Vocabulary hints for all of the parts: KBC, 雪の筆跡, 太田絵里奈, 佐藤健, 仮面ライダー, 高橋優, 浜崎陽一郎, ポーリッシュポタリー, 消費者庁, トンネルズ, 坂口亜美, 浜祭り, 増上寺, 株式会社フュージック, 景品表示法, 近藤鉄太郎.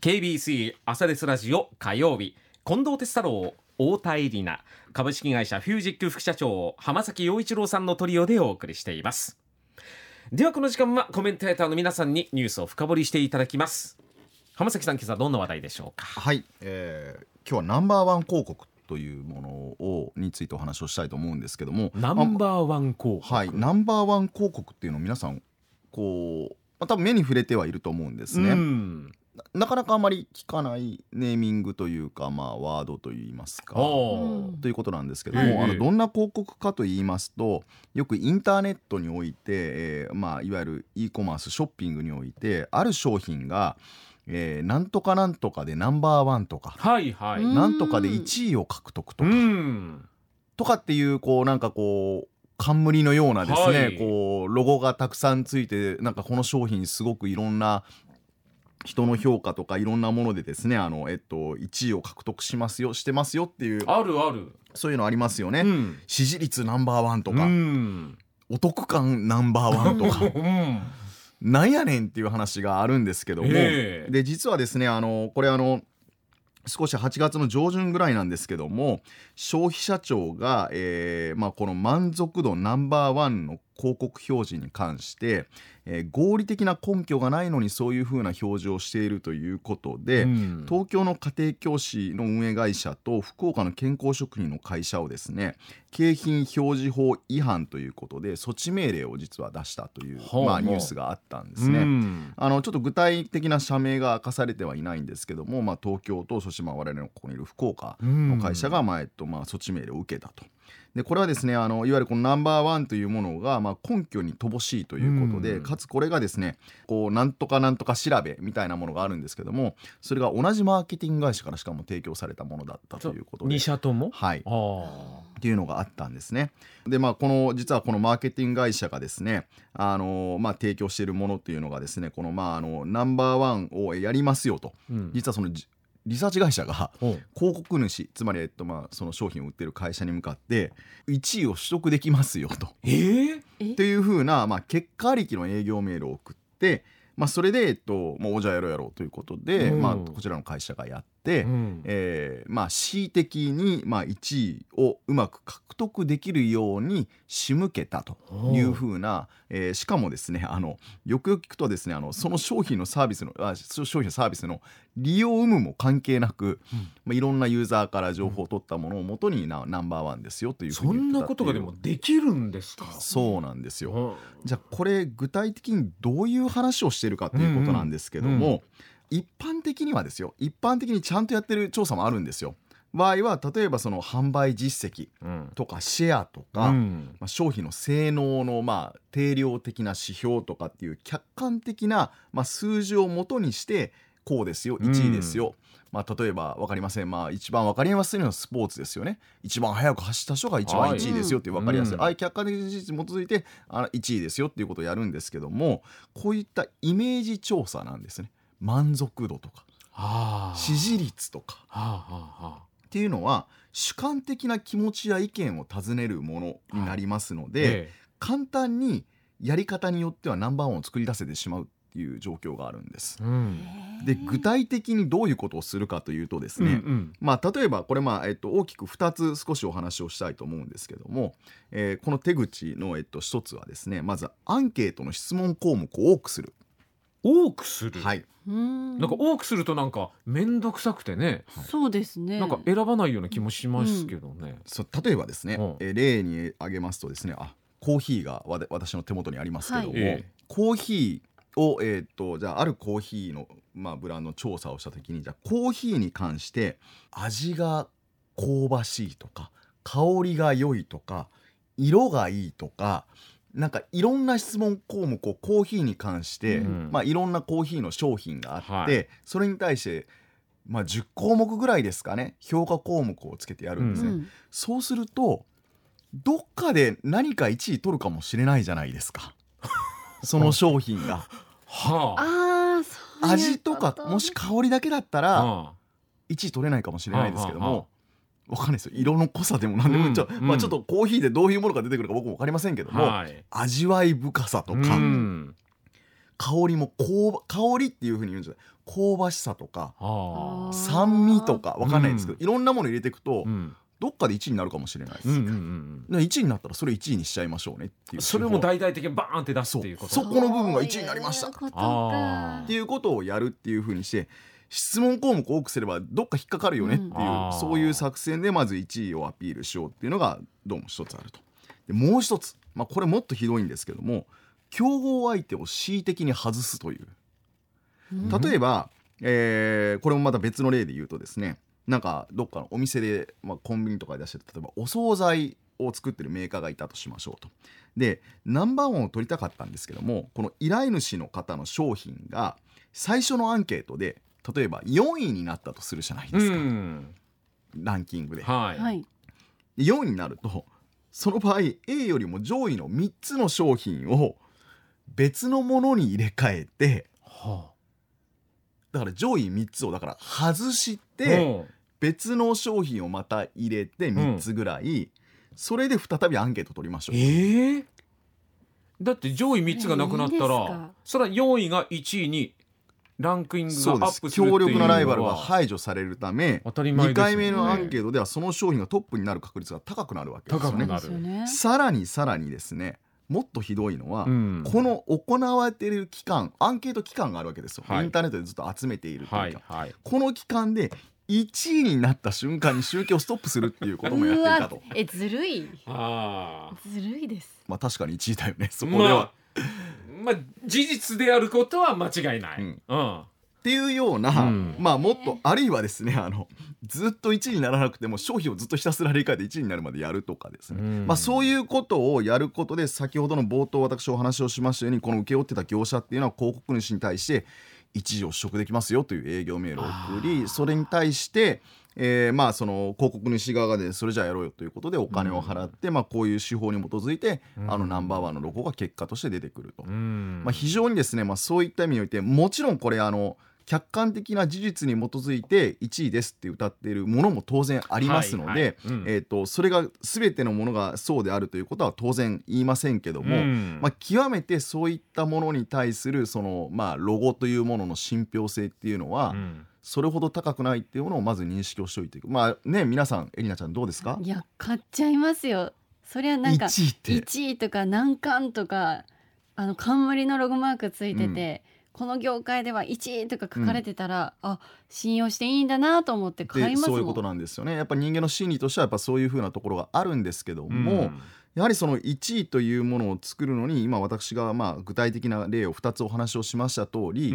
KBC 朝ですラジオ火曜日、近藤哲太郎、太田絵里奈、株式会社フュージック副社長浜崎陽一郎さんのトリオでお送りしています。ではこの時間はコメンテーターの皆さんにニュースを深掘りしていただきます。浜崎さん、今朝どんな話題でしょうか？はい、今日はナンバーワン広告というものをについてお話をしたいと思うんですけども、ナンバーワン広告、はい、ナンバーワン広告っていうのを皆さんこう、多分目に触れてはいると思うんですね。なかなかあまり聞かないネーミングというか、ワードといいますかということなんですけども、どんな広告かといいますと、よくインターネットにおいて、いわゆる e コマースショッピングにおいてある商品が、なんとかなんとかでナンバーワンとか、なんとかで1位を獲得とかっていう、こうなんかこう冠のようなですね、こうロゴがたくさんついて、なんかこの商品すごくいろんな人の評価とかいろんなものでですね、1位を獲得しますよ、してますよっていう、あるそういうのありますよね、支持率ナンバーワンとか、お得感ナンバーワンとか、なんやねんっていう話があるんですけども、で実はですね、これ少し8月の上旬ぐらいなんですけども、消費者庁が、この満足度ナンバーワンの広告表示に関して、合理的な根拠がないのにそういう風な表示をしているということで、東京の家庭教師の運営会社と福岡の健康食品の会社をですね、景品表示法違反ということで措置命令を実は出したという、ニュースがあったんですね。ちょっと具体的な社名が明かされてはいないんですけども、東京と、そして我々のここにいる福岡の会社が措置命令を受けたと。でこれはですね、いわゆるこのナンバーワンというものが、根拠に乏しいということで、かつこれがですね、こうなんとかなんとか調べみたいなものがあるんですけども、それが同じマーケティング会社からしかも提供されたものだったということで、2社とも、っていうのがあったんですね。で、実はこのマーケティング会社がですね、提供しているものっていうのがですね、この、ナンバーワンをやりますよと、実はそのリサーチ会社が広告主、つまり、その商品を売ってる会社に向かって1位を取得できますよと、というふうな、結果ありきの営業メールを送って、それで、じゃあやろうということで、こちらの会社がやって、恣意的に、1位をうまく獲得できるように仕向けたというふうな、しかもですね、よくよく聞くとですね、その商品のサービスの利用有無も関係なく、いろんなユーザーから情報を取ったものをもとにナンバーワンですよというふうに言ってたっていう。そんなことがでもできるんですか？そうなんですよ。じゃあこれ具体的にどういう話をしているかということなんですけども、一般的にちゃんとやってる調査もあるんですよ。場合は例えばその販売実績とかシェアとか、商品の性能の定量的な指標とかっていう客観的な数字をもとにして、こうですよ、1位ですよ、例えば分かりません、一番分かりやすいのはスポーツですよね。一番早く走った人が一番1位ですよって分かりやすい、客観的事実に基づいて1位ですよっていうことをやるんですけども、こういったイメージ調査なんですね。満足度とか支持率とか、っていうのは主観的な気持ちや意見を尋ねるものになりますので、簡単にやり方によってはナンバーワンを作り出せてしまうっていう状況があるんです。で具体的にどういうことをするかというとですね、例えばこれ、大きく2つ少しお話をしたいと思うんですけども、この手口の、1つはですね、まずアンケートの質問項目を多くする、なんか多くするとなんかめんどくさくてね、そうですね、なんか選ばないような気もしますけどね、例えばですね、例に挙げますとですね、コーヒーが私の手元にありますけども、コーヒーを、じゃああるコーヒーの、ブランドの調査をしたときに、じゃあコーヒーに関して味が香ばしいとか香りが良いとか色がいいとか、なんかいろんな質問項目をコーヒーに関して、いろんなコーヒーの商品があって、それに対して、10項目ぐらいですかね、評価項目をつけてやるんですね。そうするとどっかで何か1位取るかもしれないじゃないですかその商品が、味とかもし香りだけだったら1位取れないかもしれないですけども、わかんないですよ、色の濃さでも何でも、ちょっとコーヒーでどういうものが出てくるか僕も分かりませんけども、味わい深さとか、香りも香りっていう風に言うんじゃない、香ばしさとか酸味とか分かんないんですけど、いろんなもの入れていくと、どっかで1位になるかもしれないです。1位になったらそれ1位にしちゃいましょうねっていう、それも大々的にバーンって出すっていうこと、そこの部分が1位になりましたっていうことをやるっていう風にして、質問項目多くすればどっか引っかかるよねっていう、そういう作戦でまず1位をアピールしようっていうのがどうも一つあると。でもう一つ、これもっとひどいんですけども、競合相手を恣意的に外すという。例えば、これもまた別の例で言うとですね、なんかどっかのお店で、コンビニとかで出してる、例えばお惣菜を作ってるメーカーがいたとしましょうと。でナンバーワンを取りたかったんですけども、この依頼主の方の商品が最初のアンケートで例えば4位になったとするじゃないですか、ランキングで、4位になると、その場合 A よりも上位の3つの商品を別のものに入れ替えて、だから上位3つをだから外して別の商品をまた入れて3つぐらい、それで再びアンケート取りましょう。だって上位3つがなくなったら、それは4位が1位にランクイングがアップするっていうのは、強力なライバルは排除されるため、当たり前ですよね、2回目のアンケートではその商品がトップになる確率が高くなるわけですよね。高くなる。さらにさらにですね、もっとひどいのは、この行われている期間、アンケート期間があるわけですよ、インターネットでずっと集めているというか、この期間で1位になった瞬間に集計をストップするっていうこともやっていたと。ずるい。ずるいです。確かに1位だよね、そこでは。事実であることは間違いない、っていうような、もっと、あるいはですね、ずっと1位にならなくても商品をずっとひたすら入れ替えて1位になるまでやるとかですね、そういうことをやることで、先ほどの冒頭私お話をしましたように、この請け負ってた業者っていうのは広告主に対して一時を取得できますよという営業メールを送り、それに対して、その広告主側が、それじゃあやろうよということでお金を払って、こういう手法に基づいて、ナンバーワンのロゴが結果として出てくると、非常にですね、そういった意味において、もちろんこれ客観的な事実に基づいて1位ですって歌っているものも当然ありますので、それが全てのものがそうであるということは当然言いませんけども、極めてそういったものに対するその、ロゴというものの信憑性っていうのは、それほど高くないっていうものをまず認識をしておいていく。皆さん、エリナちゃんどうですか？いや、買っちゃいますよ。それはなんか1位って1位とか難関とか、冠のロゴマークついてて、この業界では1位とか書かれてたら、信用していいんだなと思って買いますもん。そういうことなんですよね。やっぱ人間の心理としてはやっぱそういう風なところがあるんですけども、やはりその1位というものを作るのに、今私が具体的な例を2つお話をしました通り、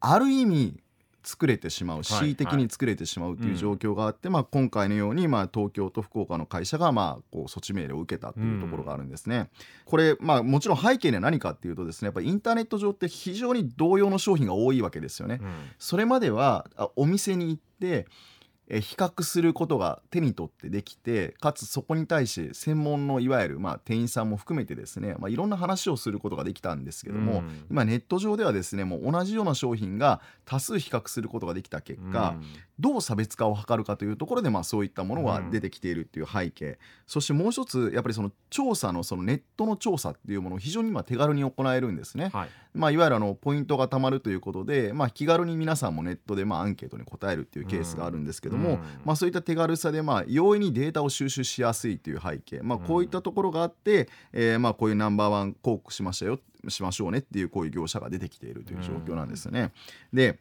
ある意味作れてしまう、恣意的に作れてしまうという状況があって、今回のように、東京と福岡の会社がこう措置命令を受けたというところがあるんですね、これ、もちろん背景には何かっていうとですね、やっぱインターネット上って非常に同様の商品が多いわけですよね、それまではお店に行って比較することが手に取ってできて、かつそこに対して専門のいわゆる店員さんも含めてですね、いろんな話をすることができたんですけども、今ネット上ではですね、もう同じような商品が多数比較することができた結果、どう差別化を図るかというところで、そういったものが出てきているっていう背景、そしてもう一つ、やっぱりその調査の、ネットの調査っていうものを非常に手軽に行えるんですね、いわゆるポイントがたまるということで、気軽に皆さんもネットでアンケートに答えるっていうケースがあるんですけど、そういった手軽さで容易にデータを収集しやすいという背景、こういったところがあって、こういうナンバーワン広告しましょうねっていう、こういう業者が出てきているという状況なんですね。で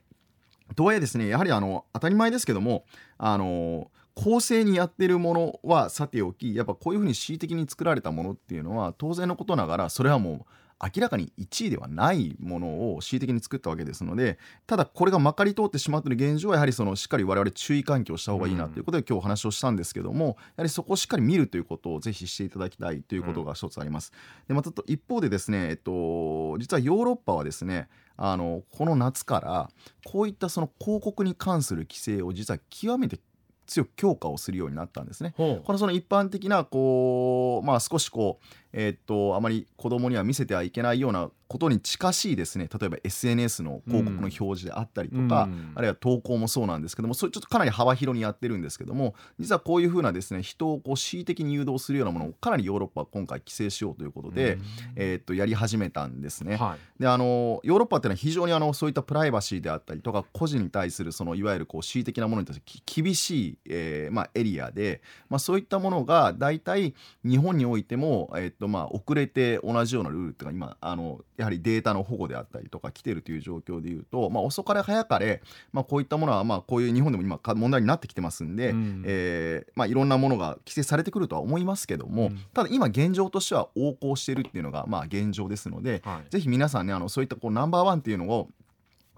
とはいえですね、やはり当たり前ですけども、公正にやってるものはさておき、やっぱこういうふうに恣意的に作られたものっていうのは当然のことながら、それはもう明らかに1位ではないものを恣意的に作ったわけですので、ただこれがまかり通ってしまっている現状は、やはりしっかり我々注意喚起をした方がいいなということで今日お話をしたんですけども、やはりそこをしっかり見るということをぜひしていただきたいということが一つあります。でまた一方でですね、実はヨーロッパはですね、この夏からこういった広告に関する規制を実は極めて強く強化をするようになったんですね。この一般的な少しあまり子供には見せてはいけないようなことに近しいですね、例えば SNS の広告の表示であったりとか、あるいは投稿もそうなんですけども、それちょっとかなり幅広にやってるんですけども、実はこういうふうなですね、人をこう恣意的に誘導するようなものをかなりヨーロッパは今回規制しようということで、やり始めたんですね、はい、でヨーロッパっていうのは非常にそういったプライバシーであったりとか個人に対するそのいわゆるこう恣意的なものに対して厳しい、エリアで、そういったものがだいたい日本においても、遅れて同じようなルールというか今やはりデータの保護であったりとか来てるという状況でいうと、遅かれ早かれ、こういったものはこういう日本でも今問題になってきてますんで、いろんなものが規制されてくるとは思いますけども、ただ今現状としては横行しているっていうのが現状ですので、ぜひ皆さんね、そういったこうナンバーワンっていうのを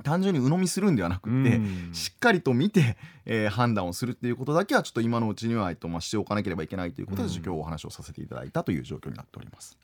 単純に鵜呑みするんではなくて、しっかりと見て、判断をするっていうことだけはちょっと今のうちにはしておかなければいけないということで、今日お話をさせていただいたという状況になっております。